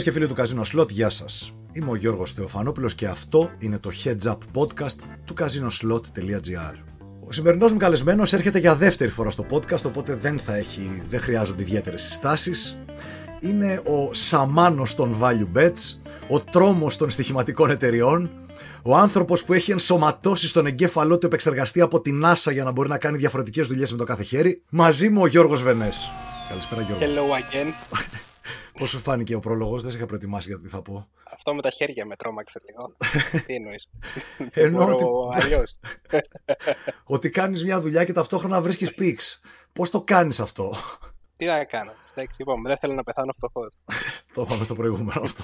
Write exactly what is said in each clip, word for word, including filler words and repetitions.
Φίλες και φίλοι του Casino Slot, γεια σας. Είμαι ο Γιώργος Θεοφανόπουλος και αυτό είναι το Heads Up Podcast του casino slot τελεία gr. Ο σημερινός μου καλεσμένος έρχεται για δεύτερη φορά στο podcast, οπότε δεν θα έχει, δεν χρειάζονται ιδιαίτερες συστάσεις. Είναι ο σαμάνος των value bets, ο τρόμος των στοιχηματικών εταιριών, ο άνθρωπος που έχει ενσωματώσει στον εγκέφαλό του επεξεργαστή από την NASA για να μπορεί να κάνει διαφορετικές δουλειές με το κάθε χέρι. Μαζί μου ο Γιώργος Βενές. Καλησπέρα, Γιώργο. Hello again. Πώς σου φάνηκε ο πρόλογος? Δεν σε είχα προετοιμάσει γιατί θα πω. Αυτό με τα χέρια με τρόμαξε λίγο. Τι εννοείς? Εννοώ ότι... αλλιώς. Ότι κάνεις μια δουλειά και ταυτόχρονα βρίσκεις πίξ. Πώς το κάνεις αυτό? Τι να κάνω. Λοιπόν, δεν θέλω να πεθάνω φτωχός. Το είπαμε στο προηγούμενο αυτό.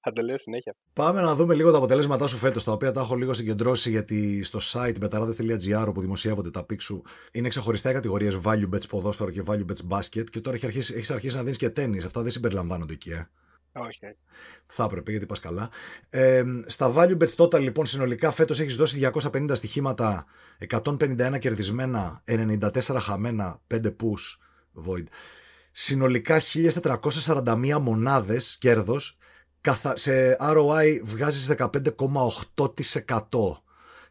Θα το λέω συνέχεια. Πάμε να δούμε λίγο τα αποτελέσματά σου φέτος, τα οποία τα έχω λίγο συγκεντρώσει, γιατί στο site betarades.gr που δημοσιεύονται τα picks σου είναι ξεχωριστά οι κατηγορίες value bets ποδόσφαιρο και value bets basket, και τώρα έχεις αρχίσει, αρχίσει να δίνεις και τέννις. Αυτά δεν συμπεριλαμβάνονται εκεί. Ε. Okay. Θα έπρεπε, γιατί πας καλά. Ε, στα value bets total, λοιπόν, συνολικά φέτος έχεις δώσει διακόσια πενήντα στοιχήματα, εκατόν πενήντα ένα κερδισμένα, ενενήντα τέσσερα χαμένα, πέντε push void. Συνολικά χίλιες τετρακόσιες σαράντα μία μονάδες κέρδος, σε αρ ο άι βγάζεις δεκαπέντε κόμμα οκτώ τοις εκατό.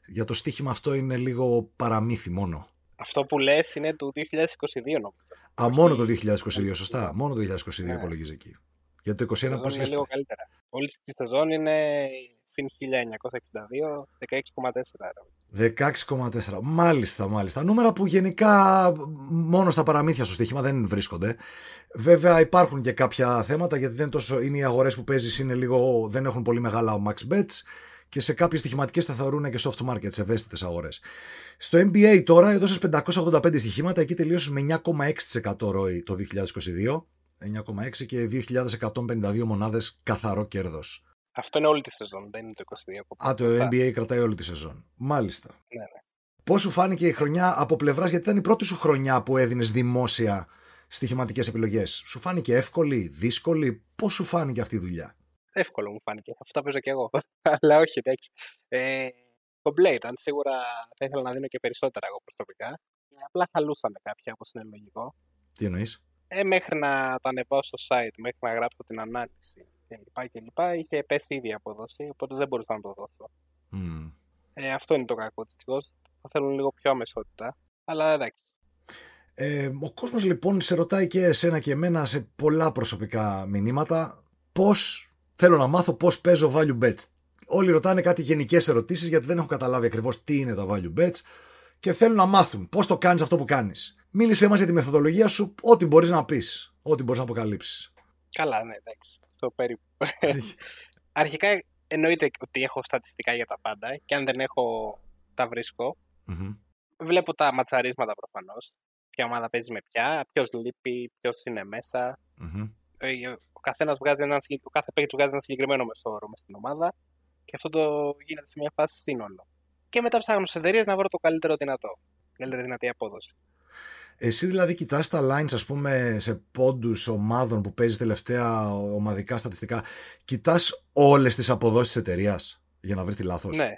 Για το στοίχημα αυτό είναι λίγο παραμύθι μόνο. Αυτό που λες είναι του είκοσι είκοσι δύο νομίζω. Α, μόνο το είκοσι είκοσι δύο, σωστά. Μόνο το είκοσι είκοσι δύο ναι. Υπολογίζει εκεί. Για το είκοσι ένα είναι έχεις... λίγο καλύτερα. Όλη τη σεζόν είναι συν χίλια εννιακόσια εξήντα δύο, δεκαέξι κόμμα τέσσερα. δεκαέξι κόμμα τέσσερα. Μάλιστα, μάλιστα. Νούμερα που γενικά μόνο στα παραμύθια στο στοίχημα δεν βρίσκονται. Βέβαια υπάρχουν και κάποια θέματα, γιατί δεν τόσο είναι οι αγορές που παίζεις, είναι λίγο, δεν έχουν πολύ μεγάλα max bets, και σε κάποιες στοιχηματικές θα θεωρούν και soft market, σε ευαίσθητες αγορές. Στο εν μπι έι τώρα έδωσες πεντακόσια ογδόντα πέντε στοιχήματα, εκεί τελείωσες με εννιά κόμμα έξι τοις εκατό ρόι το είκοσι είκοσι δύο. εννιά κόμμα έξι και δύο χιλιάδες εκατόν πενήντα δύο μονάδες καθαρό κέρδος. Αυτό είναι όλη τη σεζόν, δεν είναι το είκοσι δύο. Α, το εν μπι έι κρατάει όλη τη σεζόν. Μάλιστα. Ναι, ναι. Πώς σου φάνηκε η χρονιά από πλευράς, γιατί ήταν η πρώτη σου χρονιά που έδινες δημόσια στοιχηματικές επιλογές? Σου φάνηκε εύκολη, δύσκολη? Πώς σου φάνηκε αυτή η δουλειά? Εύκολο μου φάνηκε. Αυτά παίζω και εγώ. Αλλά όχι, εντάξει. Ε, κομπλέ ήταν. Σίγουρα θα ήθελα να δίνω και περισσότερα εγώ προσωπικά. Απλά χαλούσαμε κάποια, όπως είναι λογικό. Τι εννοείς? Ε, μέχρι να τα ανεβάω στο site, μέχρι να γράψω την ανάλυση κλπ. κλπ. Είχε πέσει ήδη η απόδοση, οπότε δεν μπορούσα να το δώσω. Mm. Ε, αυτό είναι το κακό. Δυστυχώς θα θέλουν λίγο πιο αμεσότητα. Αλλά εντάξει. Ε, ο κόσμος λοιπόν σε ρωτάει και εσένα και εμένα σε πολλά προσωπικά μηνύματα. Πώς θέλω να μάθω πώς παίζω value bets. Όλοι ρωτάνε κάτι γενικές ερωτήσεις, γιατί δεν έχουν καταλάβει ακριβώς τι είναι τα value bets και θέλουν να μάθουν πώς το κάνεις αυτό που κάνεις. Μίλησέ μας για τη μεθοδολογία σου, ό,τι μπορείς να πεις, ό,τι μπορείς να αποκαλύψεις. Καλά, ναι, εντάξει, το περίπου. Αρχικά εννοείται ότι έχω στατιστικά για τα πάντα, και αν δεν έχω τα βρίσκω. Mm-hmm. Βλέπω τα ματσαρίσματα προφανώς, ποια ομάδα παίζει με ποια, ποιος λείπει, ποιος είναι μέσα. Mm-hmm. Ο καθένας βγάζει ένα, ο κάθε παίκτης βγάζει ένα συγκεκριμένο μεσόωρο μες στην ομάδα, και αυτό το γίνεται σε μια φάση σύνολο. Και μετά ψάχνω στις εταιρείες να βρω το καλύτερο δυνατό, καλύτερη δυνατή απόδοση. Εσύ δηλαδή κοιτάς τα lines, ας πούμε, σε πόντους ομάδων που παίζεις τελευταία, ομαδικά στατιστικά, κοιτάς όλες τις αποδόσεις της εταιρείας για να βρεις τη λάθος? Ναι.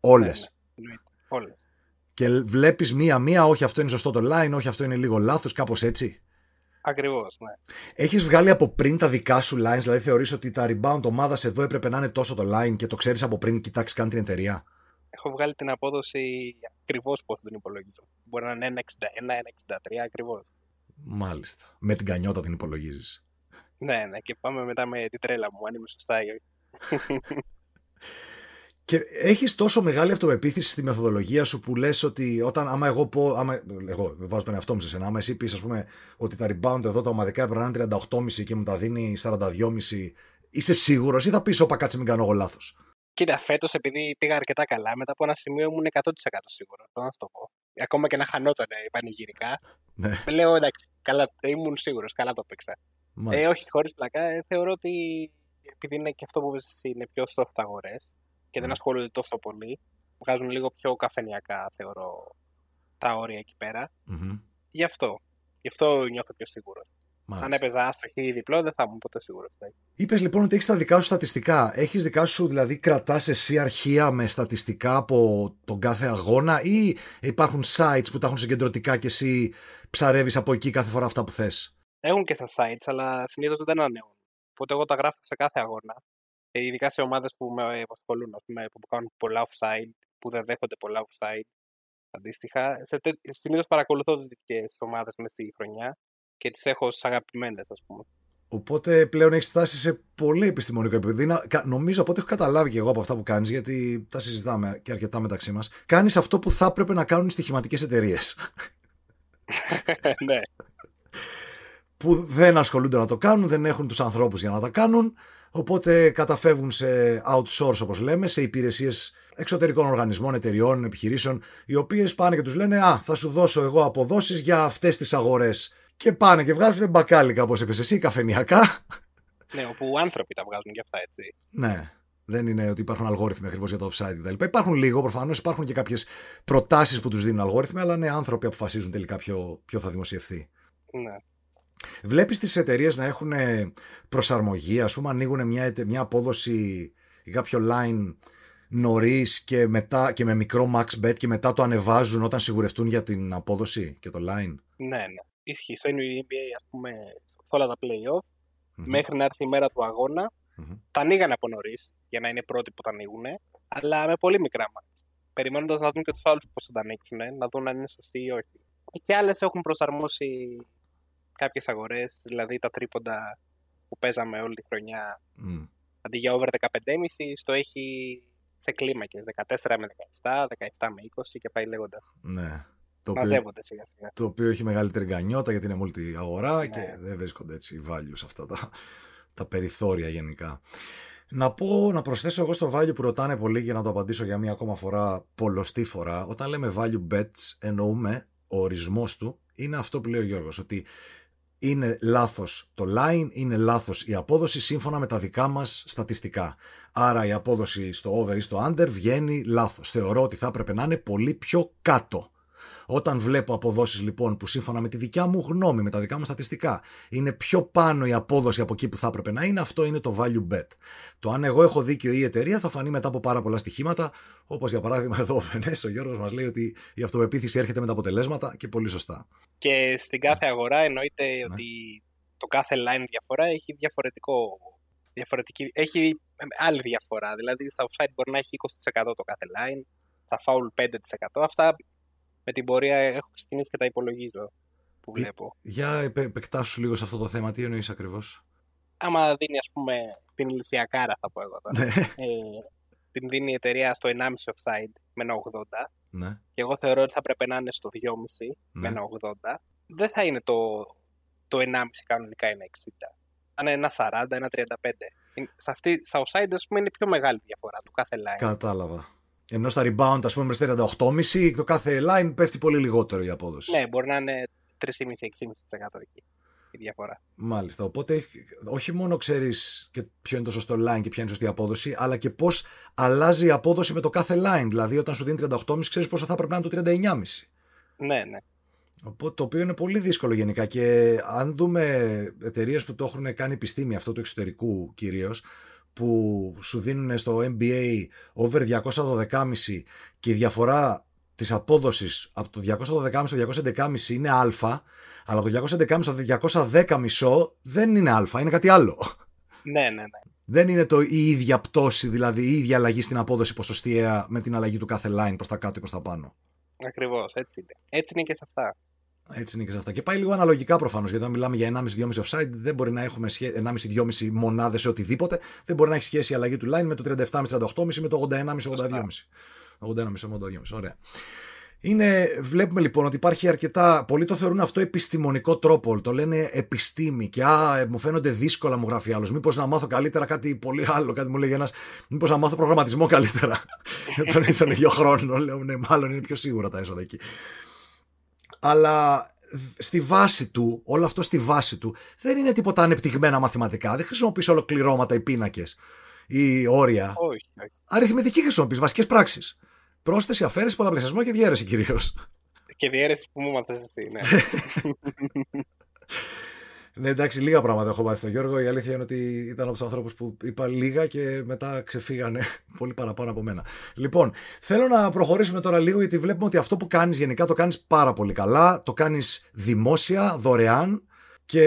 Όλες. Ναι, ναι. Όλες. Και βλέπεις μία-μία, όχι αυτό είναι σωστό το line, όχι αυτό είναι λίγο λάθος, κάπως έτσι. Ακριβώς, ναι. Έχεις βγάλει από πριν τα δικά σου lines, δηλαδή θεωρείς ότι τα rebound ομάδας εδώ έπρεπε να είναι τόσο το line και το ξέρεις από πριν, κοιτάξεις καν την εταιρεία? Έχω βγάλει την απόδοση ακριβώς πώς την υπολογίζω. Μπορεί να είναι ένα κόμμα εξήντα ένα, ένα κόμμα εξήντα τρία ακριβώς. Μάλιστα. Με την κανιότα την υπολογίζεις. Ναι, ναι. Και πάμε μετά με την τρέλα μου, αν είμαι σωστά. Και έχεις τόσο μεγάλη αυτοπεποίθηση στη μεθοδολογία σου που λες ότι όταν, άμα εγώ πω, άμα, εγώ βάζω τον εαυτό μου σε σένα, άμα εσύ πεις, ας πούμε, ότι τα rebound εδώ τα ομαδικά έπρεπε να είναι τριάντα οκτώ κόμμα πέντε και μου τα δίνει σαράντα δύο κόμμα πέντε, είσαι σίγουρος ή θα πεις, όπα, κάτσε, μην κάνω εγώ λάθος? Κοίτα, φέτος επειδή πήγα αρκετά καλά, μετά από ένα σημείο ήμουν εκατό τοις εκατό σίγουρο. Να σου το πω. Ακόμα και να χανόταν πανηγυρικά. Ναι. Λέω εντάξει, καλά, ήμουν σίγουρος, καλά το παίξα. Ε, όχι, χωρίς πλακά. Ε, θεωρώ ότι επειδή είναι και αυτό που βρίσκεις είναι πιο soft αγορές και δεν mm. ασχολούνται τόσο πολύ, βγάζουν λίγο πιο καφενιακά, θεωρώ, τα όρια εκεί πέρα. Mm-hmm. Γι' αυτό. Γι' αυτό νιώθω πιο σίγουρος. Μάλιστα. Αν έπαιζα άστοχη ή διπλό, δεν θα ήμουν ποτέ σίγουρο. Είπες λοιπόν ότι έχεις τα δικά σου στατιστικά. Έχεις δικά σου, δηλαδή κρατάς εσύ αρχεία με στατιστικά από τον κάθε αγώνα, ή υπάρχουν sites που τα έχουν συγκεντρωτικά και εσύ ψαρεύεις από εκεί κάθε φορά αυτά που θες? Έχουν και στα sites, αλλά συνήθως δεν ανανεώνουν. Οπότε εγώ τα γράφω σε κάθε αγώνα. Ειδικά σε ομάδες που με απασχολούν, που κάνουν πολλά offside, που δεν δέχονται πολλά offside. Αντίστοιχα, συνήθως παρακολουθώ τις δικές ομάδες μες στη χρονιά και τις έχω ως αγαπημένες, ας πούμε. Οπότε πλέον έχεις φτάσει σε πολύ επιστημονικό επίπεδο. Νομίζω από ό,τι έχω καταλάβει και εγώ από αυτά που κάνεις, γιατί τα συζητάμε και αρκετά μεταξύ μας, κάνεις αυτό που θα έπρεπε να κάνουν οι στοιχηματικές εταιρείες. Ναι. Που δεν ασχολούνται να το κάνουν, δεν έχουν τους ανθρώπους για να τα κάνουν. Οπότε καταφεύγουν σε outsource, όπως λέμε, σε υπηρεσίες εξωτερικών οργανισμών, εταιριών, επιχειρήσεων, οι οποίες πάνε και τους λένε «Α, θα σου δώσω εγώ αποδόσεις για αυτές τις αγορές». Και πάνε και βγάζουν μπακάλικα, όπως είπες εσύ, καφενιακά. Ναι, όπου άνθρωποι τα βγάζουν και αυτά, έτσι. Ναι, δεν είναι ότι υπάρχουν αλγόριθμοι ακριβώς για το offside κτλ. Υπάρχουν λίγο, προφανώς υπάρχουν και κάποιες προτάσεις που τους δίνουν αλγόριθμοι, αλλά ναι, άνθρωποι αποφασίζουν τελικά ποιο, ποιο θα δημοσιευθεί. Ναι. Βλέπεις τις εταιρείες να έχουν προσαρμογή, ας πούμε, ανοίγουν μια, μια απόδοση για κάποιο line νωρίς και, μετά, και με μικρό max bet και μετά το ανεβάζουν όταν σιγουρευτούν για την απόδοση και το line. Ναι, ναι. Ισχύει. Στο N B A, ας πούμε, σε όλα τα play-off, mm-hmm. μέχρι να έρθει η μέρα του αγώνα, mm-hmm. τα ανοίγανε από νωρίς για να είναι πρώτοι που τα ανοίγουν, αλλά με πολύ μικρά μάτς. Περιμένοντας να δουν και τους άλλους πώς θα τα ανοίξουν, να δουν αν είναι σωστοί ή όχι. Και άλλες έχουν προσαρμόσει κάποιες αγορές, δηλαδή τα τρίποντα που παίζαμε όλη τη χρονιά, mm. αντί για over δεκαπέντε κόμμα πέντε, το έχει σε κλίμακες δεκατέσσερα με δεκαεπτά, δεκαεπτά με είκοσι και πάει λέγοντας. Ναι. Το μαζεύονται οποίο, σιγά σιγά. Το οποίο έχει μεγαλύτερη γκανιότα γιατί είναι multi αγορά, ναι. Και δεν βρίσκονται έτσι οι values αυτά τα, τα περιθώρια γενικά. Να, πω, να προσθέσω εγώ στο value που ρωτάνε πολύ και να το απαντήσω για μία ακόμα φορά, πολλωστή φορά. Όταν λέμε value bets εννοούμε ο ορισμός του είναι αυτό που λέει ο Γιώργος, ότι είναι λάθος το line, είναι λάθος η απόδοση σύμφωνα με τα δικά μας στατιστικά. Άρα η απόδοση στο over ή στο under βγαίνει λάθος. Θεωρώ ότι θα έπρεπε να είναι πολύ πιο κάτω. Όταν βλέπω αποδόσεις λοιπόν που σύμφωνα με τη δικιά μου γνώμη, με τα δικά μου στατιστικά, είναι πιο πάνω η απόδοση από εκεί που θα έπρεπε να είναι, αυτό είναι το value bet. Το αν εγώ έχω δίκιο ή η εταιρεία θα φανεί μετά από πάρα πολλά στοιχήματα, όπως για παράδειγμα εδώ ο Βενές, ο Γιώργος μας λέει ότι η αυτοπεποίθηση έρχεται με τα αποτελέσματα και πολύ σωστά. Και στην κάθε αγορά εννοείται ναι. ότι το κάθε line διαφορά έχει διαφορετικό, διαφορετική, έχει άλλη διαφορά. Δηλαδή στα offside μπορεί να έχει είκοσι τοις εκατό το κάθε line, στα foul πέντε τοις εκατό, αυτά... Με την πορεία έχω ξεκινήσει και τα υπολογίζω που βλέπω. Για επεκτάσου λίγο σε αυτό το θέμα, τι εννοείς ακριβώς. Άμα δίνει, ας πούμε, την ηλικιακάρα, θα πω εγώ τώρα. ε, την δίνει η εταιρεία στο ενάμισι offside με ένα ογδόντα. Ναι. Και εγώ θεωρώ ότι θα πρέπει να είναι στο δυόμισι ναι. με ένα ογδόντα. Δεν θα είναι το, το ενάμισι κανονικά ένα εξήντα. Αν είναι ένα σαράντα, ένα τριάντα πέντε. Σε αυτή, στα offside, ας πούμε, είναι η πιο μεγάλη διαφορά του κάθε line. Κατάλαβα. Ενώ στα rebound, ας πούμε, με τριάντα οκτώ κόμμα πέντε, το κάθε line πέφτει πολύ λιγότερο η απόδοση. Ναι, μπορεί να είναι τρία κόμμα πέντε με έξι κόμμα πέντε τοις εκατό εκεί η διαφορά. Μάλιστα. Οπότε, όχι μόνο ξέρεις και ποιο είναι το σωστό line και ποια είναι η σωστή απόδοση, αλλά και πώς αλλάζει η απόδοση με το κάθε line. Δηλαδή, όταν σου δίνει τριάντα οκτώ κόμμα πέντε, ξέρεις πόσο θα πρέπει να είναι το τριάντα εννιά κόμμα πέντε. Ναι, ναι. Οπότε, το οποίο είναι πολύ δύσκολο γενικά. Και αν δούμε εταιρείες που το έχουν κάνει επιστήμη αυτό του εξωτερικού κυρίως, που σου δίνουν στο N B A over διακόσια δώδεκα κόμμα πέντε και η διαφορά της απόδοσης από το διακόσια δώδεκα κόμμα πέντε στο διακόσια έντεκα κόμμα πέντε είναι α, αλλά από το διακόσια έντεκα κόμμα πέντε στο διακόσια δέκα κόμμα πέντε δεν είναι α, είναι κάτι άλλο. Ναι, ναι, ναι. Δεν είναι το η ίδια πτώση, δηλαδή η ίδια αλλαγή στην απόδοση ποσοστιαία με την αλλαγή του κάθε line προς τα κάτω ή προς τα πάνω. Ακριβώς, έτσι είναι. Έτσι είναι και σε αυτά. Έτσι είναι και σε αυτά. Και πάει λίγο αναλογικά προφανώς, γιατί όταν μιλάμε για ενάμισι με δυόμισι offside, δεν μπορεί να έχουμε σχέση, ενάμισι με δυόμισι μονάδες σε οτιδήποτε, δεν μπορεί να έχει σχέση η αλλαγή του line με το τριάντα επτά με τριάντα οκτώ κόμμα πέντε ή με το ογδόντα ένα με ογδόντα δύο κόμμα πέντε. Ωραία. Είναι, βλέπουμε λοιπόν ότι υπάρχει αρκετά. Πολλοί το θεωρούν αυτό επιστημονικό τρόπο. Το λένε επιστήμη. Και α, μου φαίνονται δύσκολα, μου γράφει άλλος. Μήπως να μάθω καλύτερα κάτι πολύ άλλο. Κάτι μου λέει ένας. Μήπως να μάθω προγραμματισμό καλύτερα. Τον ήθελε δύο χρόνο. Λέω, ναι, μάλλον είναι πιο σίγουρα τα έσοδα εκεί. Αλλά στη βάση του, όλο αυτό στη βάση του, δεν είναι τίποτα ανεπτυγμένα μαθηματικά. Δεν χρησιμοποιείς ολοκληρώματα ή πίνακες ή όρια. Όχι, όχι. Αριθμητική χρησιμοποιείς, βασικές πράξεις. Πρόσθεση, αφαίρεση, πολλαπλασιασμό και διαίρεση κυρίως. Και διαίρεση που μου μάθες εσύ, ναι. Ναι, εντάξει, λίγα πράγματα έχω μάθει στον Γιώργο. Η αλήθεια είναι ότι ήταν από τους ανθρώπους που είπα λίγα και μετά ξεφύγανε πολύ παραπάνω από μένα. Λοιπόν, θέλω να προχωρήσουμε τώρα λίγο, γιατί βλέπουμε ότι αυτό που κάνεις γενικά το κάνεις πάρα πολύ καλά. Το κάνεις δημόσια, δωρεάν και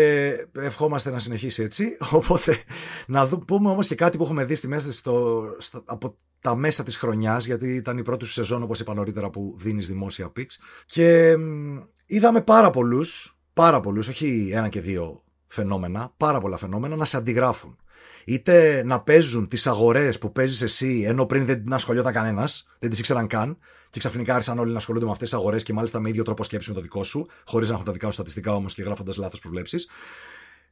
ευχόμαστε να συνεχίσει έτσι. Οπότε να δω, πούμε όμως και κάτι που έχουμε δει στη μέσα στο, στο, από τα μέσα της χρονιάς, γιατί ήταν η πρώτη σου σεζόν, όπως είπα νωρίτερα, που δίνεις δημόσια picks, και μ, είδαμε πάρα πολλούς, πάρα πολλούς, όχι ένα και δύο φαινόμενα, πάρα πολλά φαινόμενα να σε αντιγράφουν. Είτε να παίζουν τις αγορές που παίζεις εσύ, ενώ πριν δεν ασχολιόταν κανένας, δεν τις ήξεραν καν, και ξαφνικά άρχισαν όλοι να ασχολούνται με αυτές τις αγορές και μάλιστα με ίδιο τρόπο σκέψη με το δικό σου, χωρίς να έχουν τα δικά σου στατιστικά όμως και γράφοντας λάθος προβλέψεις.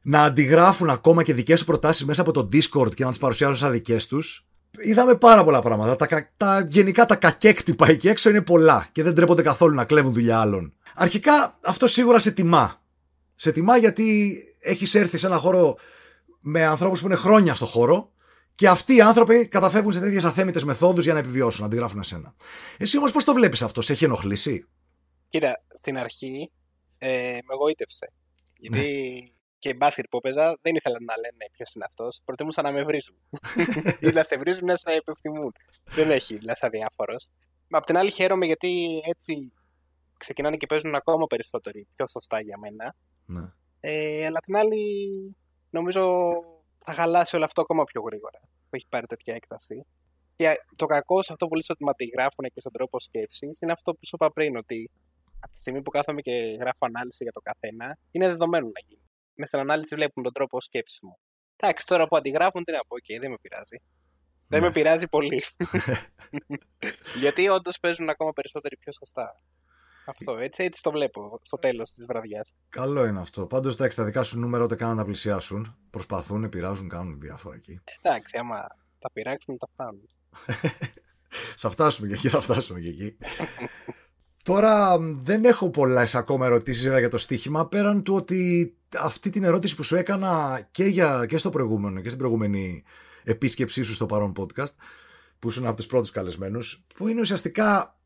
Να αντιγράφουν ακόμα και δικές σου προτάσεις μέσα από το Discord και να τις παρουσιάζουν σαν δικές τους. Είδαμε πάρα πολλά πράγματα. Τα, τα, τα, γενικά τα κακέκτυπα εκεί έξω είναι πολλά και δεν τρέπονται καθόλου να κλέβουν δουλειά άλλων. Αρχικά αυτό σίγουρα σε τιμά. Σε τιμά γιατί έχεις έρθει σε ένα χώρο με ανθρώπους που είναι χρόνια στο χώρο και αυτοί οι άνθρωποι καταφεύγουν σε τέτοιες αθέμητες μεθόδους για να επιβιώσουν, να αντιγράφουν εσένα. Εσύ όμως πώς το βλέπεις αυτό, σε έχει ενοχλήσει? Κοίτα, στην αρχή ε, με εγωίτευσε. Γιατί ναι. Και οι μπάσκετ που έπαιζα δεν ήθελα να λένε ποιος είναι αυτός, προτιμούσα να με βρίζουν. Ή να σε βρίζουν, να σε υπευθυμούν. Δεν έχει, λες αδιάφορος. Μα απ' την άλλη χαίρομαι γιατί έτσι ξεκινάνε και παίζουν ακόμα περισσότεροι, πιο σωστά για μένα. Ναι. Ε, αλλά απ' την άλλη, νομίζω θα χαλάσει όλο αυτό ακόμα πιο γρήγορα που έχει πάρει τέτοια έκταση. Και το κακό σε αυτό που λες ότι με αντιγράφουν και στον τρόπο σκέψης είναι αυτό που σου είπα πριν, ότι από τη στιγμή που κάθομαι και γράφω ανάλυση για το καθένα, είναι δεδομένο να γίνει. Μέσα στην ανάλυση βλέπουν τον τρόπο σκέψης μου. Εντάξει, τώρα που αντιγράφουν, τι να πω, okay, δεν με πειράζει. Δεν με πειράζει πολύ. Γιατί όντως παίζουν ακόμα περισσότεροι πιο σωστά. Αυτό, έτσι, έτσι το βλέπω στο τέλος της βραδιάς. Καλό είναι αυτό. Πάντως τα δικά σου νούμερα ούτε καν να τα πλησιάσουν. Προσπαθούν, πειράζουν, κάνουν διάφορα εκεί. Εντάξει, άμα τα πειράξουν, τα φτάνουν. Θα φτάσουμε και εκεί, θα φτάσουμε και εκεί. Τώρα δεν έχω πολλές ακόμα ερωτήσεις για το στοίχημα, πέραν του ότι αυτή την ερώτηση που σου έκανα και, για, και στο προηγούμενο και στην προηγούμενη επίσκεψή σου στο παρόν podcast, που ήσουν από τους πρώτους καλεσμένους, που είναι ουσιαστικά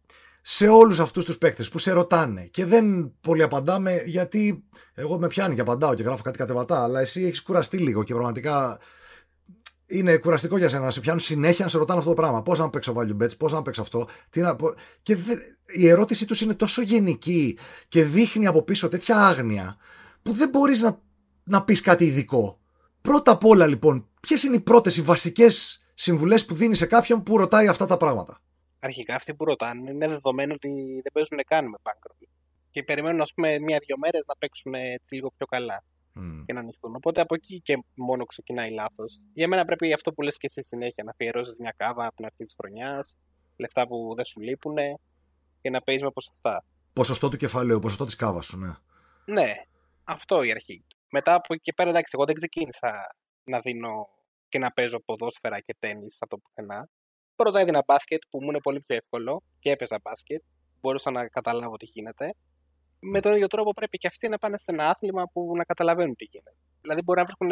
σε όλους αυτούς τους παίκτες που σε ρωτάνε και δεν πολύ απαντάμε, γιατί εγώ με πιάνει και απαντάω και γράφω κάτι κατεβατά, αλλά εσύ έχεις κουραστεί λίγο και πραγματικά είναι κουραστικό για σένα να σε πιάνουν συνέχεια να σε ρωτάνε αυτό το πράγμα. Πώς να παίξω value bets, πώς να παίξω αυτό. Τι να... Και δε... η ερώτησή τους είναι τόσο γενική και δείχνει από πίσω τέτοια άγνοια που δεν μπορείς να, να πεις κάτι ειδικό. Πρώτα απ' όλα λοιπόν, ποιες είναι οι πρώτες, οι βασικές συμβουλές που δίνεις σε κάποιον που ρωτάει αυτά τα πράγματα? Αρχικά αυτοί που ρωτάνε είναι δεδομένο ότι δεν παίζουν καν με bankroll. Και περιμένουν, ας πούμε, μία-δύο μέρες να παίξουν έτσι λίγο πιο καλά mm. και να ανοιχτούν. Οπότε από εκεί και μόνο ξεκινάει λάθος. Για μένα πρέπει αυτό που λες και εσύ συνέχεια, να αφιερώσεις μια κάβα από την αρχή της χρονιάς, λεφτά που δεν σου λείπουν και να παίζεις με ποσοστά. Ποσοστό του κεφαλαίου, ποσοστό της κάβας σου, ναι. Ναι, αυτό η αρχή. Μετά από εκεί και πέρα, εντάξει, εγώ δεν ξεκίνησα να δίνω και να παίζω ποδόσφαιρα και τέννις από το πουθενά. Πρώτα έδινα μπάσκετ που μου είναι πολύ πιο εύκολο και έπαιζα μπάσκετ. Μπορούσα να καταλάβω τι γίνεται. Με τον ίδιο τρόπο πρέπει και αυτοί να πάνε σε ένα άθλημα που να καταλαβαίνουν τι γίνεται. Δηλαδή μπορεί να βρίσκουν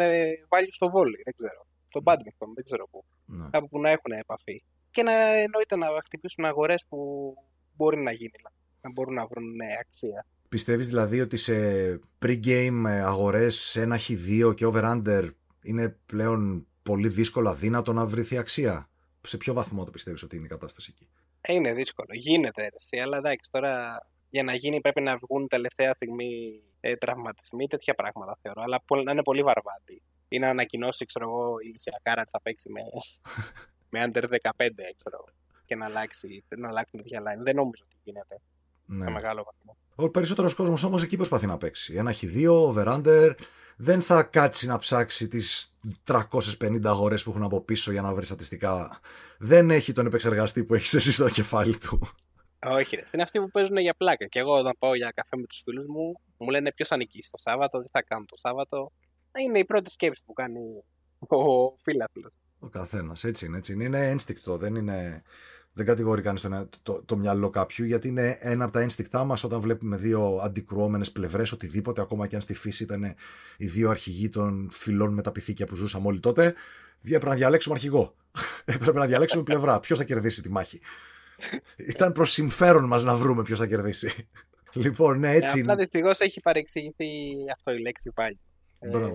value στο βόλι, δεν ξέρω. Στο μπάντμιχτον, δεν ξέρω πού. Ναι. Κάπου που να έχουν επαφή. Και να εννοείται να χτυπήσουν αγορές που μπορεί να γίνει, να μπορούν να βρουν αξία. Πιστεύεις δηλαδή ότι σε pre-game αγορές ένα χ δύο και over-under είναι πλέον πολύ δύσκολα δύνατο να βρεθεί αξία? Σε ποιο βαθμό το πιστεύεις ότι είναι η κατάσταση εκεί? Είναι δύσκολο. Γίνεται έτσι, αλλά εντάξει, τώρα για να γίνει πρέπει να βγουν τελευταία στιγμή ε, τραυματισμοί, τέτοια πράγματα θεωρώ. Αλλά να είναι πολύ βαρβάτη. Ή να ανακοινώσει, ξέρω εγώ, η Σιακάρα θα παίξει με, με under δεκαπέντε, ξέρω, και να αλλάξει, να αλλάξουν τέτοια line. Δεν νομίζω ότι γίνεται. Ναι. Σε μεγάλο βαθμό. Ο περισσότερος κόσμος όμως εκεί προσπαθεί να παίξει. Ένα χ δύο, over-under, δεν θα κάτσει να ψάξει τις τριακόσιες πενήντα αγορές που έχουν από πίσω για να βρει στατιστικά. Δεν έχει τον επεξεργαστή που έχεις εσύ στο κεφάλι του. Όχι, ρε. Είναι αυτοί που παίζουν για πλάκα. Και εγώ όταν πάω για καφέ με τους φίλους μου, μου λένε ποιος ανικήσει το Σάββατο, τι θα κάνω το Σάββατο. Είναι η πρώτη σκέψη που κάνει ο φίλαθλος. Ο καθένας, έτσι είναι. Έτσι είναι. Είναι ένστικτο, δεν είναι. Δεν κατηγορεί κανείς το, το, το μυαλό κάποιου, γιατί είναι ένα από τα ένστικτά μας όταν βλέπουμε δύο αντικρουόμενες πλευρές, οτιδήποτε, ακόμα και αν στη φύση ήταν οι δύο αρχηγοί των φυλών με τα πυθίκια που ζούσαμε όλοι τότε. Έπρεπε να διαλέξουμε αρχηγό. Έπρεπε να διαλέξουμε πλευρά. Ποιος θα κερδίσει τη μάχη. Ήταν προς συμφέρον μας να βρούμε ποιος θα κερδίσει. Λοιπόν, ναι, έτσι. Απλά δυστυχώς έχει παρεξηγηθεί αυτό η λέξη πάλι. Ε, δηλαδή,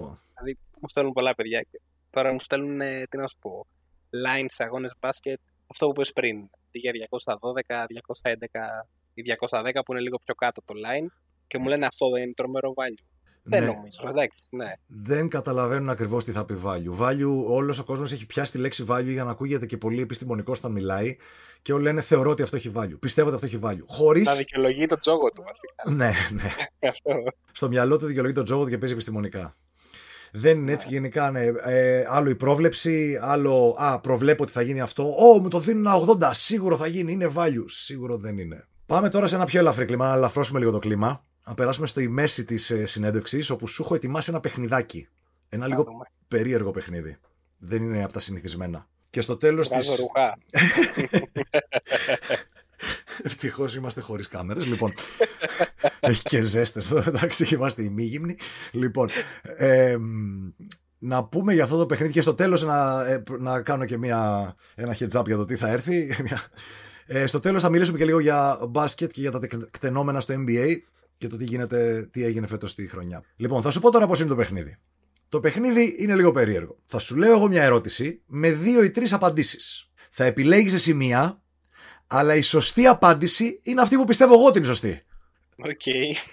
μου στέλνουν πολλά παιδιά. Τώρα μου στέλνουν, τι να σου πω, lines, αγώνες μπάσκετ. Αυτό που είπες πριν, για διακόσια δώδεκα, διακόσια έντεκα ή διακόσια δέκα που είναι λίγο πιο κάτω το line, και μου λένε αυτό δεν είναι τρομερό value. Δεν ναι. νομίζω, εντάξει, ναι. Δεν καταλαβαίνουν ακριβώς τι θα πει value. Value, όλος ο κόσμος έχει πιάσει τη λέξη value για να ακούγεται και πολύ επιστημονικός όταν μιλάει και όλοι λένε θεωρώ ότι αυτό έχει value. Πιστεύω ότι αυτό έχει value. Χωρίς... Θα δικαιολογεί το τζόγο του βασικά. Ναι, ναι. Στο μυαλό του δικαιολογεί το τζόγο του και παίζει επιστημονικά. Δεν είναι έτσι γενικά, ναι. ε, άλλο η πρόβλεψη, άλλο α, προβλέπω ότι θα γίνει αυτό. Ω, μου το δίνουν ογδόντα, σίγουρο θα γίνει, είναι value. Σίγουρο δεν είναι. Πάμε τώρα σε ένα πιο ελαφρύ κλίμα, να ελαφρώσουμε λίγο το κλίμα. Να περάσουμε στη μέση της συνέντευξης, όπου σου έχω ετοιμάσει ένα παιχνιδάκι. Ένα λίγο περίεργο παιχνίδι. Δεν είναι από τα συνηθισμένα. Και στο τέλος της... Ρουχά. Ευτυχώς είμαστε χωρίς κάμερες. Λοιπόν, έχει και ζέστες εδώ, εντάξει, είμαστε ημίγυμνοι. Λοιπόν, ε, να πούμε για αυτό το παιχνίδι και στο τέλος να, να κάνω και μια, ένα heads up για το τι θα έρθει. Ε, στο τέλος θα μιλήσουμε και λίγο για μπάσκετ και για τα τεκτενόμενα στο N B A. Και το τι γίνεται, τι έγινε φέτος τη χρονιά. Λοιπόν, θα σου πω τώρα πώς είναι το παιχνίδι. Το παιχνίδι είναι λίγο περίεργο. Θα σου λέω εγώ μια ερώτηση με δύο ή τρεις απαντήσεις. Θα επιλέγεις εσύ μία, αλλά η σωστή απάντηση είναι αυτή που πιστεύω εγώ ότι είναι σωστή. Οκ. Okay.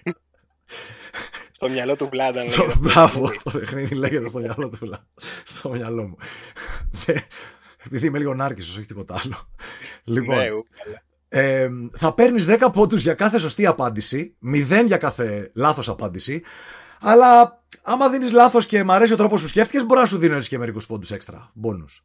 Στο μυαλό του Βλάντα. Μπράβο, το παιχνίδι λέγεται στο μυαλό του Βλάντα. Στο μυαλό μου. Επειδή είμαι λίγο νάρκισσος, όχι τίποτα άλλο. Λοιπόν. Ναι, Ε, θα παίρνεις δέκα πόντους για κάθε σωστή απάντηση, μηδέν για κάθε λάθος απάντηση. Αλλά άμα δίνεις λάθος και μ' αρέσει ο τρόπος που σκέφτηκες, μπορεί να σου δίνω έτσι και μερικούς πόντους έξτρα. Μπόνους.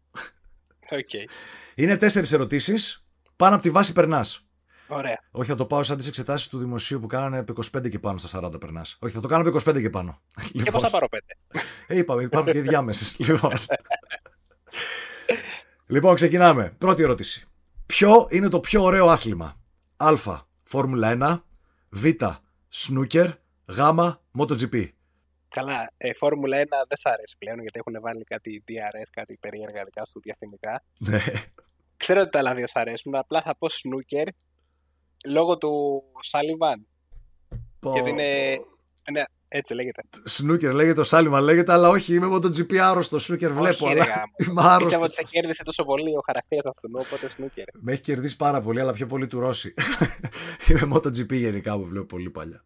Okay. Είναι τέσσερις ερωτήσεις. Πάνω από τη βάση περνάς. Ωραία. Όχι, θα το πάω σαν τις εξετάσεις του δημοσίου που κάνανε από είκοσι πέντε και πάνω στα σαράντα περνάς. Όχι, θα το κάνω από είκοσι πέντε και πάνω. Και λοιπόν, πώς θα πάρω πέντε. Είπαμε, υπάρχουν και διάμεσες. Λοιπόν. Λοιπόν, ξεκινάμε. Πρώτη ερώτηση. Ποιο είναι το πιο ωραίο άθλημα? Α. Φόρμουλα ένα. Β. Σνούκερ. Γ. MotoGP. Καλά. Ε, Φόρμουλα ένα δεν σ' αρέσει πλέον γιατί έχουν βάλει κάτι ντι αρ ες, κάτι περίεργα δικά σου διαστημικά. Ναι. Ξέρω ότι τα άλλα δύο σ' αρέσουν. Απλά θα πω σνούκερ λόγω του Σάλιβαν. Πω... Γιατί είναι. Ναι, έτσι λέγεται. Σνούκερ λέγεται, ο Σάλιβαν λέγεται, αλλά όχι, είμαι MotoGP άρρωστο. Σνούκερ βλέπω. Όχι, αλλά είμαι άρρωστο. Πιστεύω ότι σε κέρδισε τόσο πολύ ο χαρακτήρας αυτού, οπότε σνούκερ. Με έχει κερδίσει πάρα πολύ, αλλά πιο πολύ του Ρώση. Είμαι MotoGP γενικά που βλέπω πολύ παλιά.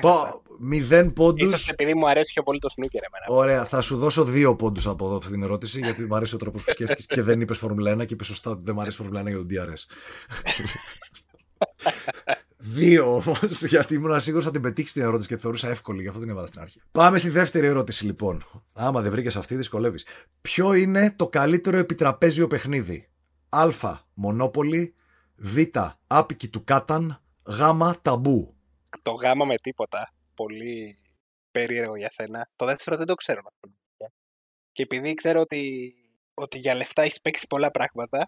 Πω, μηδέν πόντους. Ίσως επειδή μου αρέσει πιο πολύ το σνούκερ εμένα. Ωραία, θα σου δώσω δύο πόντους από εδώ αυτή την ερώτηση, γιατί μου αρέσει ο τρόπος που σκέφτεσαι και δεν είπες Φόρμουλα ένα και είπες σωστά ότι δεν μου αρέσει Φόρμουλα ένα για τον ντι αρ ες. Δύο όμως, γιατί ήμουν σίγουρος θα την πετύχει την ερώτηση και τη θεωρούσα εύκολη, γι' αυτό την έβαλα στην αρχή. Πάμε στη δεύτερη ερώτηση λοιπόν. Άμα δεν βρήκες αυτή, δυσκολεύεις. Ποιο είναι το καλύτερο επιτραπέζιο παιχνίδι? Α. Μονόπολι. Β. Άπικη του Κάταν. Γ. Ταμπού. Το γ με τίποτα. Πολύ περίεργο για σένα. Το δεύτερο δεν το ξέρω. Και επειδή ξέρω ότι, ότι για λεφτά έχεις παίξει πολλά πράγματα.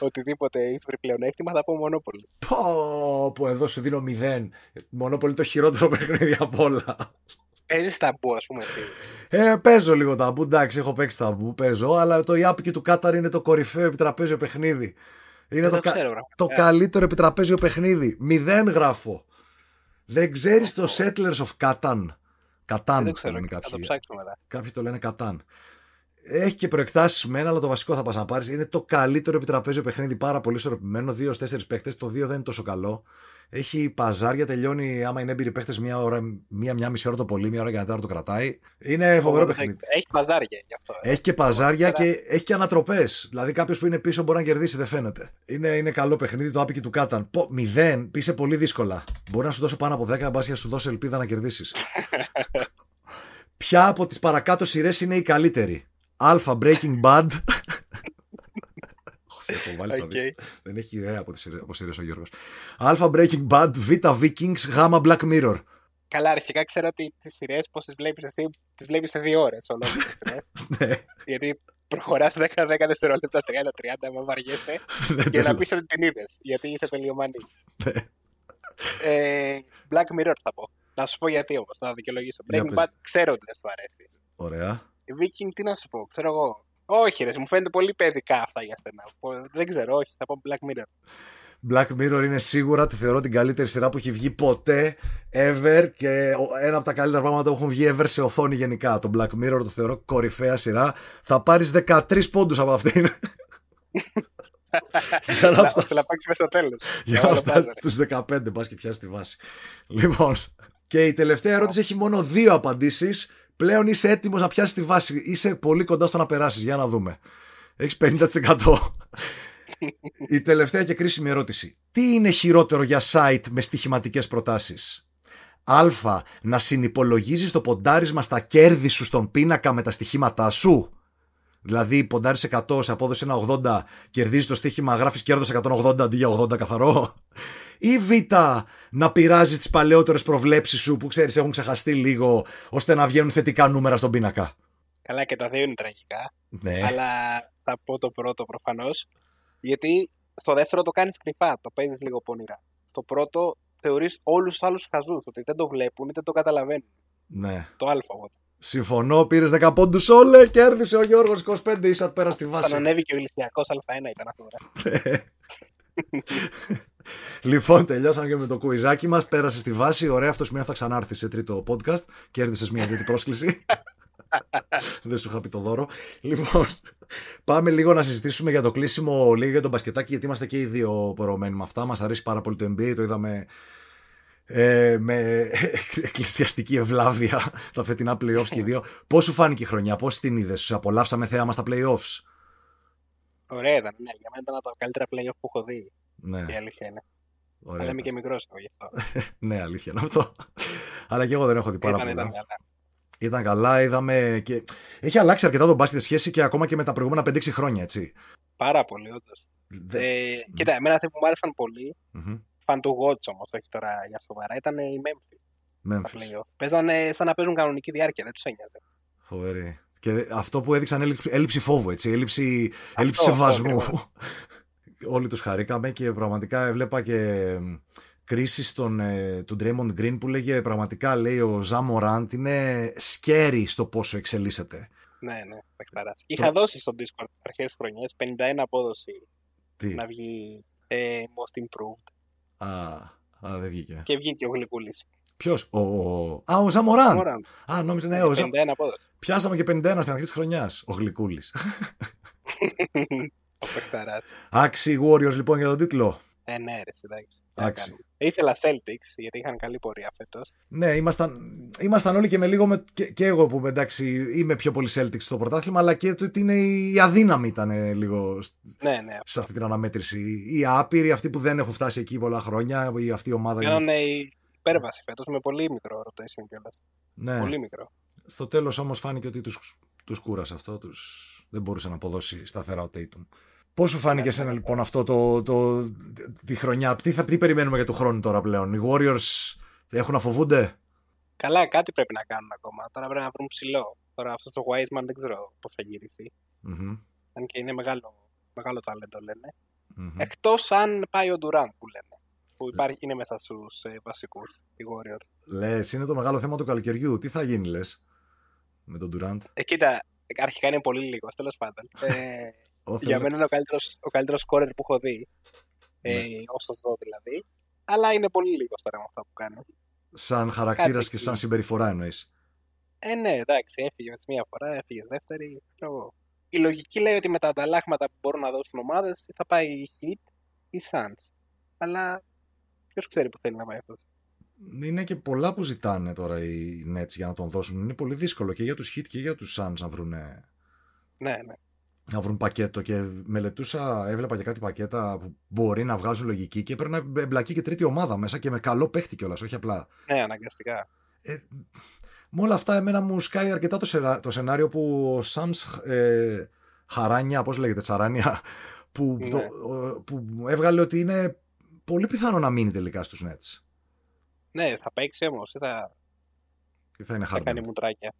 Οτιδήποτε ίσπρε πλεονέκτημα θα πω Μονόπολη. Πω, που εδώ σου δίνω μηδέν. Μονόπολη το χειρότερο παιχνίδι από όλα. Παίζεις ταμπού, ας πούμε? Ε, παίζω λίγο ταμπού, εντάξει, έχω παίξει ταμπού, παίζω, αλλά το Ιάπικι του Κάταρ είναι το κορυφαίο επιτραπέζιο παιχνίδι. Είναι το, ξέρω, κα... το καλύτερο επιτραπέζιο παιχνίδι. Μηδέν γράφω. Δεν ξέρεις το Settlers of Catan. Κατάν το λένε κάποιοι. Κάποιοι το λένε Κατάν. Έχει και προεκτάσεις μένα, αλλά το βασικό θα πας να πάρεις. Είναι το καλύτερο επιτραπέζιο παιχνίδι, πάρα πολύ ισορροπημένο. δύο τέσσερα παίχτες, το δύο δεν είναι τόσο καλό. Έχει παζάρια, τελειώνει άμα είναι έμπειροι παίχτες μία ώρα, μία, μία μισή ώρα το πολύ, μία ώρα και μετά το κρατάει. Είναι φοβερό παιχνίδι. Έχει παζάρια γι' αυτό. Έχει και παζάρια και έχει και ανατροπές. Δηλαδή κάποιος που είναι πίσω μπορεί να κερδίσει, δεν φαίνεται. Είναι, είναι καλό παιχνίδι το άπικι του Κάταν. Πω, μηδέν, πήσε πολύ δύσκολα. Μπορεί να σου δώσω πάνω από δέκα, μπας για να σου δώσω ελπίδα να κερδίσεις. Ποια από τις παρακάτω σειρές είναι η καλύτερη? Α. Breaking Bad. Okay. Δεν έχει ιδέα από τις σειρές ο Γιώργος. Α. Breaking Bad. Β. Vikings. Γ. Black Mirror. Καλά, αρχικά ξέρω ότι τις σειρές πώς τις βλέπεις εσύ, τις βλέπεις σε δύο ώρες ολόκληρες τις σειρές. Γιατί προχωράς δέκα δέκα δευτερόλεπτα, τριάντα τριάντα, μα βαριέσαι για να πεις ότι την είδες, γιατί είσαι τελειωμανής. ε, Black Mirror θα πω. Να σου πω γιατί όμως, να δικαιολογήσω. Breaking Bad ξέρω ότι δεν σου αρέσει. Ωραία. Viking, τι να σου πω, ξέρω εγώ. Όχι, ρε, μου φαίνεται πολύ παιδικά αυτά για σένα. Δεν ξέρω, όχι, θα πω Black Mirror. Black Mirror είναι σίγουρα, τη θεωρώ την καλύτερη σειρά που έχει βγει ποτέ, ever, και ένα από τα καλύτερα πράγματα που έχουν βγει ever σε οθόνη γενικά. Το Black Mirror το θεωρώ κορυφαία σειρά. Θα πάρεις δεκατρείς πόντους από αυτήν. Για να φτάσεις. Θα, θα στο τέλος. Για να φτάσεις στους δεκαπέντε, πας και πιάσεις τη βάση. Λοιπόν. Και η τελευταία ερώτηση έχει μόνο δύο απαντήσεις. Πλέον είσαι έτοιμος να πιάσεις τη βάση. Είσαι πολύ κοντά στο να περάσεις. Για να δούμε. Έχεις πενήντα τοις εκατό. Η τελευταία και κρίσιμη ερώτηση. Τι είναι χειρότερο για site με στοιχηματικές προτάσεις? Α. Να συνυπολογίζεις το ποντάρισμα στα κέρδη σου στον πίνακα με τα στοιχήματά σου. Δηλαδή ποντάρεις εκατό, σε απόδοση ένα ογδόντα, κερδίζεις το στοίχημα, γράφεις κέρδος εκατόν ογδόντα αντί για ογδόντα καθαρό. Ή Β. Να πειράζεις τις παλαιότερες προβλέψεις σου που ξέρεις έχουν ξεχαστεί λίγο, ώστε να βγαίνουν θετικά νούμερα στον πίνακα. Καλά, και τα δύο είναι τραγικά. Ναι. Αλλά θα πω το πρώτο προφανώς. Γιατί στο δεύτερο το κάνεις κρυφά, το παίζεις λίγο πονηρά. Το πρώτο θεωρείς όλους τους άλλους χαζούς, ότι δεν το βλέπουν, δεν το καταλαβαίνουν. Ναι. Το Α. Συμφωνώ, πήρες δέκα πόντους όλε, κέρδισε ο Γιώργος είκοσι πέντε, ήσαν πέρα στη βάση. Θα ανέβηκε και ο ηλικιακός Α1 ήταν αυτό. Λοιπόν, τελειώσαμε και με το κουιζάκι μας, πέρασε στη βάση, ωραία, αυτό σημαίνει θα ξανάρθει σε τρίτο podcast, κέρδισες μια τρίτη πρόσκληση. Δεν σου είχα πει το δώρο. Λοιπόν, πάμε λίγο να συζητήσουμε για το κλείσιμο, λίγο για τον μπασκετάκι, γιατί είμαστε και οι δύο πορωμένοι με αυτά, μας αρέσει πάρα πολύ το N B A, το είδαμε... Ε, με εκκλησιαστική ευλάβεια τα φετινά playoffs και οι δύο. Πώς σου φάνηκε η χρονιά, πώς την είδες, απολαύσαμε θέα μας τα playoffs? Ωραία ήταν, ναι, για μένα ήταν από τα καλύτερα playoffs που έχω δει. Ναι. Η αλήθεια είναι. Αλλά είμαι και μικρός εγώ γι' αυτό. Ναι, αλήθεια είναι αυτό. Αλλά και εγώ δεν έχω δει πάρα πολύ. Ήταν καλά. Ήταν καλά, είδαμε και... Έχει αλλάξει αρκετά τον μπάσκετ σχέση και ακόμα και με τα προηγούμενα πέντε έξι χρόνια, έτσι. Πάρα πολύ, όντως. Δε... Ε, κοίτα, mm. εμένα αυτοί που μου άρεσαν πολύ. Mm-hmm. Φαν του Watch όμως, όχι τώρα για σοβαρά, ήταν η Memphis. Παίζανε σαν να παίζουν κανονική διάρκεια, δεν τους ένοιαζε. Φοβερή. Και αυτό που έδειξαν έλλειψη, έλλειψη φόβου, έτσι, έλλειψη, έλλειψη σεβασμού. Όλοι τους χαρήκαμε και πραγματικά έβλεπα και κρίσεις στον, του Draymond Green που λέγε πραγματικά, λέει ο Ja Morant είναι scary στο πόσο εξελίσσεται. Ναι, ναι, παιχταράς. Το... Είχα δώσει στον Discord αρχές χρονιές πενήντα ένα απόδοση. Τι? Να βγει ε, most improved. Α, α, δεν βγήκε. Και βγήκε ο Γλυκούλης. Ποιος? Ο, ο, ο, α, ο Ja Morant. Α, νόμιζα, ναι, ο πενήντα ένα απόδοση. Πιάσαμε και πενήντα ένα στην αρχή της χρονιάς. Ο Γλυκούλης. Ο παιχταράς. Άξι Warriors λοιπόν για τον τίτλο. Ε, ναι, ρε, εντάξει. Άξι. Ήθελα Celtics γιατί είχαν καλή πορεία φέτος. Ναι, ήμασταν, ήμασταν όλοι και με λίγο με, και, και εγώ που εντάξει είμαι πιο πολύ Celtics στο πρωτάθλημα, αλλά και το, είναι η αδύναμη ήταν λίγο ναι, ναι, σε αυτή την αναμέτρηση. Οι άπειροι, αυτοί που δεν έχουν φτάσει εκεί πολλά χρόνια, η, αυτή η ομάδα. Κάνανε είναι... η υπέρβαση φέτος με πολύ μικρό rotation κιόλας. Ναι. Πολύ μικρό. Στο τέλος όμως φάνηκε ότι τους, τους κούρασε αυτό, τους... δεν μπορούσε να αποδώσει σταθερά ο Tatum. Πώς σου φάνηκε εσένα λοιπόν αυτό το, το, το, τη χρονιά, τι, θα, τι περιμένουμε για το χρόνο τώρα πλέον? Οι Warriors έχουν να φοβούνται? Καλά, κάτι πρέπει να κάνουν ακόμα. Τώρα πρέπει να βρουν ψηλό. Τώρα αυτό το Wiseman δεν ξέρω πώς θα γυριστεί. Mm-hmm. Αν και είναι μεγάλο, μεγάλο ταλέντο λένε. Mm-hmm. Εκτός αν πάει ο Durant που λένε. Που υπάρχει, είναι μέσα στους ε, βασικούς οι Warriors. Λες, είναι το μεγάλο θέμα του καλοκαιριού. Τι θα γίνει λες με τον Durant? Ε, κοίτα, αρχικά είναι πολύ λίγο, τέλος πάντων. Ε, Για μένα είναι ο καλύτερος, ο καλύτερος σκόρερ που έχω δει. Ναι. Ε, όσο δω δηλαδή. Αλλά είναι πολύ λίγο τώρα με αυτά που κάνω. Σαν χαρακτήρας και σαν συμπεριφορά εννοείς? Ε, ναι, εντάξει. Έφυγε μία φορά, έφυγε δεύτερη. Εγώ. Η λογική λέει ότι με τα ανταλλάγματα που μπορούν να δώσουν ομάδες θα πάει η Heat ή Suns. Αλλά ποιος ξέρει που θέλει να πάει αυτό. Είναι και πολλά που ζητάνε τώρα οι Nets για να τον δώσουν. Είναι πολύ δύσκολο και για τους Heat και για τους Suns να βρουν. Ναι, ναι. Να βρουν πακέτο και μελετούσα, έβλεπα και κάτι πακέτα που μπορεί να βγάζουν λογική και πρέπει να εμπλακεί και τρίτη ομάδα μέσα και με καλό παίχτη κιόλας, όχι απλά. Ναι, αναγκαστικά. Ε, με όλα αυτά, εμένα μου σκάει αρκετά το, σερα, το σενάριο που ο Σαμς ε, Χαράνια, πώς λέγεται, Τσαράνια, που, ναι. το, ε, που έβγαλε ότι είναι πολύ πιθανό να μείνει τελικά στους Nets. Ναι, θα παίξει όμως, θα... Θα, είναι θα κάνει μουτράκια.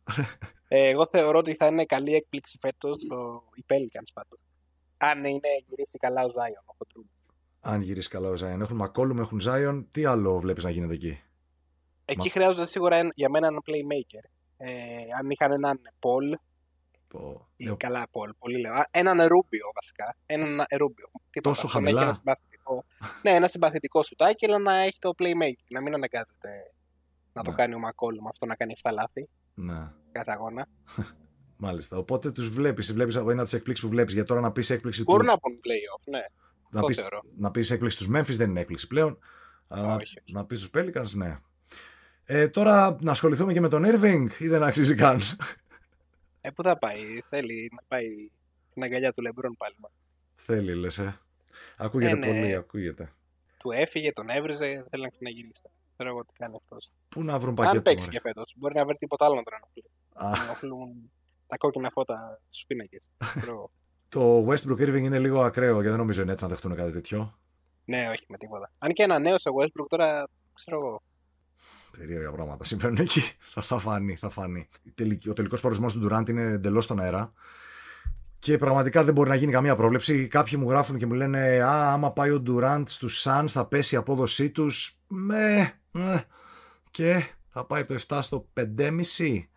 ε, εγώ θεωρώ ότι θα είναι καλή έκπληξη φέτος οι Pelicans πάντως. Αν είναι, γυρίσει καλά ο Zion. Αν γυρίσει καλά ο Zion. Έχουν McCollum, έχουν Zion. Τι άλλο βλέπεις να γίνεται εκεί? Εκεί Μα... χρειάζονται σίγουρα για μένα έναν playmaker. Ε, αν είχαν έναν Paul. Oh. Ή, oh. Καλά Paul, πολύ λέω. Έναν Rubio βασικά. Έναν Rubio. Τόσο χαμηλά. Ένα συμπαθητικό... ναι, ένα συμπαθητικό σουτάκι, αλλά να έχει το playmaker. Να μην αναγκάζεται. Να ναι. το κάνει ο McCollum αυτό, να κάνει επτά λάθη. Ναι. Κάθε αγώνα. Μάλιστα. Οπότε τους βλέπεις. Βλέπεις από ένα από τις εκπλήξεις που βλέπεις. Για τώρα να πεις έκπληξη. Μπορούν του... να πούν playoff, ναι. Να πεις, να πεις έκπληξη τους Memphis, δεν είναι έκπληξη πλέον. Όχι. Να πεις τους Pelicans, ναι. Ε, τώρα να ασχοληθούμε και με τον Irving ή δεν αξίζει καν? Ε, πού θα πάει, θέλει να πάει την αγκαλιά του Λεμπρόν πάλι. Θέλει, λες, ε. Ακούγεται ε, πολύ, ναι. Ακούγεται. Του έφυγε, τον έβριζε, θέλει να ξαναγυρίσει. Ξέρω εγώ τι κάνει αυτός. Πού να βρουν πακέτο. Αν παίξει και φέτος, μπορεί να βρει τίποτα άλλο να τον ενοχλεί. Να ενοχλούν τα κόκκινα φώτα στους πίνακες. Το Westbrook Irving είναι λίγο ακραίο και δεν νομίζω οι Nets να δεχτούν κάτι τέτοιο. Ναι, όχι με τίποτα. Αν και ένα νέο σε Westbrook τώρα, ξέρω εγώ. Περίεργα πράγματα συμβαίνουν εκεί. Θα φανεί, θα φανεί. Ο τελικός προορισμός του Durant είναι εντελώς στον αέρα. Και πραγματικά δεν μπορεί να γίνει καμία πρόβλεψη. Κάποιοι μου γράφουν και μου λένε «Α, άμα πάει ο Durant στους Suns θα πέσει η απόδοσή τους». Με, με. Και θα πάει το εφτά στο πεντέμισι.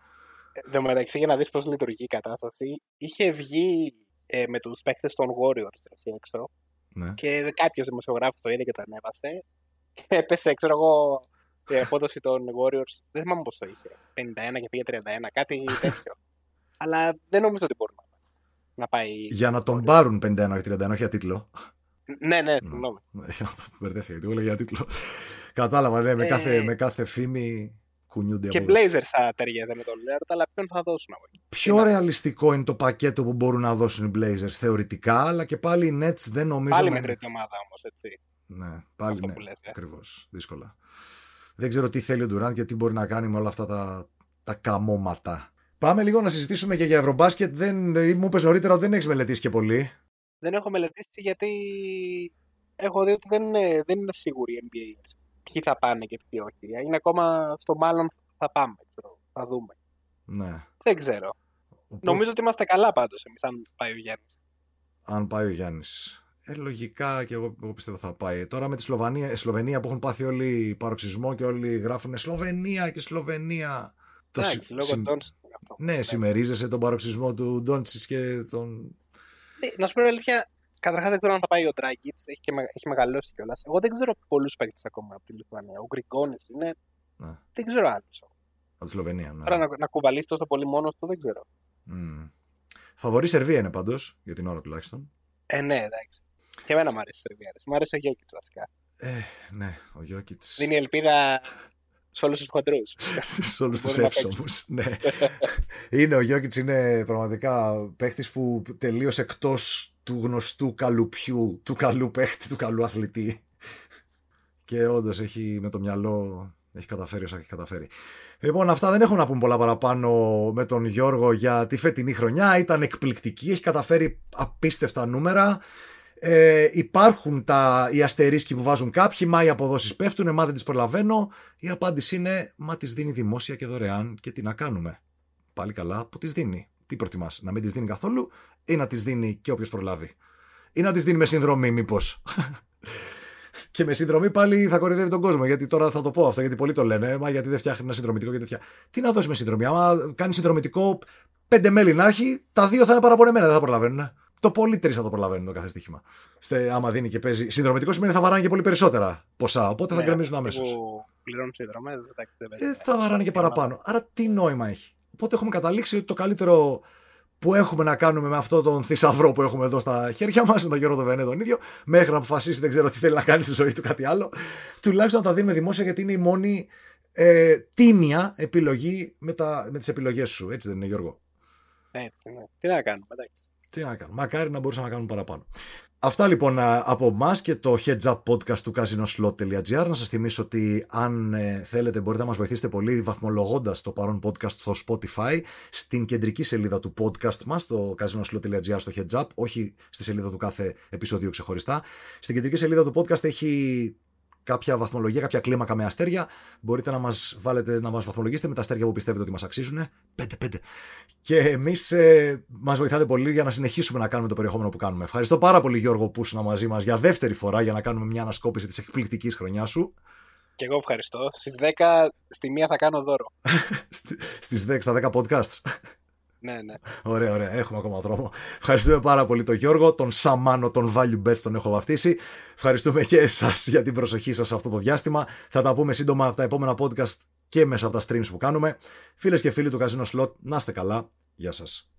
Δε μεταξύ, για να δεις πώς λειτουργεί η κατάσταση, είχε βγει ε, με τους παίκτες των Warriors έξω. Ναι. Και κάποιος δημοσιογράφος το είδε και το ανέβασε. Και έπεσε, ξέρω εγώ, η απόδοση των Warriors. Δεν θυμάμαι πώς το είχε. πενήντα ένα και πήγε τριάντα ένα, κάτι τέτοιο. Αλλά δεν νομίζω ότι μπορούμε. Να πάει για να τον πάρουν πενήντα ένα τριάντα ένα, όχι για τίτλο. Ναι, ναι, συγγνώμη. Μπερδέστηκα, γιατί εγώ για τίτλο. Κατάλαβα, ναι, με, ε... κάθε, με κάθε φήμη κουνιούνται. Και Blazers θα ταιριάζει με τον Lillard, αλλά ποιον θα δώσουν από. Πιο ρεαλιστικό είναι το πακέτο που μπορούν να δώσουν οι Blazers θεωρητικά, αλλά και πάλι οι Nets δεν νομίζω. Πάλι με τρίτη ομάδα όμως, έτσι. Ναι, πάλι ναι, λες, ναι, ακριβώς. Δύσκολα. Δεν ξέρω τι θέλει ο Durant και τι μπορεί να κάνει με όλα αυτά τα, τα καμώματα. Πάμε λίγο να συζητήσουμε και για Eurobasket. Δεν, μου είπες νωρίτερα ότι δεν έχεις μελετήσει και πολύ. Δεν έχω μελετήσει γιατί έχω δει ότι δεν, δεν είναι σίγουροι οι N B A. Ποιοι θα πάνε και ποιοι όχι. Είναι ακόμα στο μάλλον θα πάμε. Θα δούμε. Ναι. Δεν ξέρω. Οπό... Νομίζω ότι είμαστε καλά πάντως εμείς αν πάει ο Γιάννης. Αν πάει ο Γιάννης. Ε, λογικά και εγώ, εγώ πιστεύω θα πάει. Τώρα με τη Σλοβανία, Σλοβενία που έχουν πάθει όλοι παροξισμό και όλοι γράφουν Σλοβενία και Σλοβενία. Εντάξει, συ... λόγω συ... Ντόντσιτ. Ναι, ναι, συμμερίζεσαι τον παροξισμό του Ντόντσιτ και τον. Να σου πω αλήθεια, καταρχάς δεν ξέρω αν θα πάει ο Dragić, έχει, και με... έχει μεγαλώσει κιόλας. Εγώ δεν ξέρω πολλούς παίκτες ακόμα από τη Λιθουανία. Ο Γκριγκόνης είναι. Ναι. Δεν ξέρω άλλους. Από τη Σλοβενία, ναι. Τώρα να, να κουβαλείς τόσο πολύ μόνος του, δεν ξέρω. Mm. Φαβορή Σερβία είναι πάντως, για την ώρα τουλάχιστον. Ε, ναι, εντάξει. Και εμένα μου αρέσει η Σερβία. Μου αρέσει ο Jokić βασικά. Ε, ναι, ο Jokić. Δίνει ελπίδα. Σε όλους τους χοντρούς. Σε όλους τους εύσωμους, ναι. Είναι, ο Jokić είναι πραγματικά παίχτης που τελείωσε εκτός του γνωστού καλουπιού, του καλού παίχτη, του καλού αθλητή. Και όντως έχει με το μυαλό, έχει καταφέρει όσα έχει καταφέρει. Λοιπόν, αυτά, δεν έχω να πούμε πολλά παραπάνω με τον Γιώργο για τη φετινή χρονιά. Ήταν εκπληκτική, έχει καταφέρει απίστευτα νούμερα. Ε, υπάρχουν τα, οι αστερίσκοι που βάζουν κάποιοι, μα οι αποδόσεις πέφτουν, μα δεν τις προλαβαίνω. Η απάντηση είναι μα τις δίνει δημόσια και δωρεάν και τι να κάνουμε. Πάλι καλά που τις δίνει. Τι προτιμάς, να μην τις δίνει καθόλου ή να τις δίνει και όποιος προλάβει? Ή να τις δίνει με συνδρομή μήπως? Και με συνδρομή πάλι θα κορυδεύει τον κόσμο, γιατί τώρα θα το πω αυτό, γιατί πολλοί το λένε, μα γιατί δεν φτιάχνει ένα συνδρομητικό και τέτοια. Τι να δώσει με συνδρομή? Άμα κάνει συνδρομητικό πέντε μέλη να έχει, τα δύο θα είναι παραπονεμένα, δεν θα προλαβαίνουν. Το πολύ τρεις θα το προλαβαίνουν το κάθε στοίχημα. Στε, άμα δίνει και παίζει. Συνδρομητικό σημαίνει θα βαράνε και πολύ περισσότερα ποσά. Οπότε ναι, θα γκρεμίζουν αμέσως. Που πληρώνουν συνδρομές, δεν θα βαράνε και παραπάνω. Άρα τι νόημα έχει? Οπότε έχουμε καταλήξει ότι το καλύτερο που έχουμε να κάνουμε με αυτόν τον θησαυρό που έχουμε εδώ στα χέρια μας, με τον Γιώργο Βενέ τον ίδιο, μέχρι να αποφασίσει δεν ξέρω τι θέλει να κάνει στη ζωή του κάτι άλλο, τουλάχιστον να τα δίνουμε δημόσια γιατί είναι η μόνη ε, τίμια επιλογή με, τα, με τις επιλογές σου. Έτσι δεν είναι, Γιώργο? Έτσι, ναι. Τι να κάνουμε, εντάξει. Τι να κάνουμε, μακάρι να μπορούσαμε να κάνουμε παραπάνω. Αυτά λοιπόν από εμάς και το Heads Up Podcast του casino slot dot g r. Να σας θυμίσω ότι αν θέλετε μπορείτε να μας βοηθήσετε πολύ βαθμολογώντας το παρόν podcast στο Spotify, στην κεντρική σελίδα του podcast μας, το casino slot dot g r στο Heads Up, όχι στη σελίδα του κάθε επεισόδιο ξεχωριστά. Στην κεντρική σελίδα του podcast έχει κάποια βαθμολογία, κάποια κλίμακα με αστέρια. Μπορείτε να μας βάλετε, να μας βαθμολογήσετε με τα αστέρια που πιστεύετε ότι μας αξίζουν. πέντε πέντε. Και εμείς ε, μας βοηθάτε πολύ για να συνεχίσουμε να κάνουμε το περιεχόμενο που κάνουμε. Ευχαριστώ πάρα πολύ, Γιώργο, που ήσουν μαζί μας για δεύτερη φορά για να κάνουμε μια ανασκόπηση της εκπληκτικής χρονιάς σου. Και εγώ ευχαριστώ. Στις δέκα στη μία θα κάνω δώρο. Στις δέκα, στα δέκα podcasts. Ναι, ναι. Ωραία, ωραία. Έχουμε ακόμα δρόμο. Ευχαριστούμε πάρα πολύ τον Γιώργο, τον Σαμάνο, τον Value Bets τον έχω βαφτίσει. Ευχαριστούμε και εσάς για την προσοχή σας σε αυτό το διάστημα. Θα τα πούμε σύντομα από τα επόμενα podcast και μέσα από τα streams που κάνουμε. Φίλες και φίλοι του Casino Slot, να είστε καλά. Γεια σας.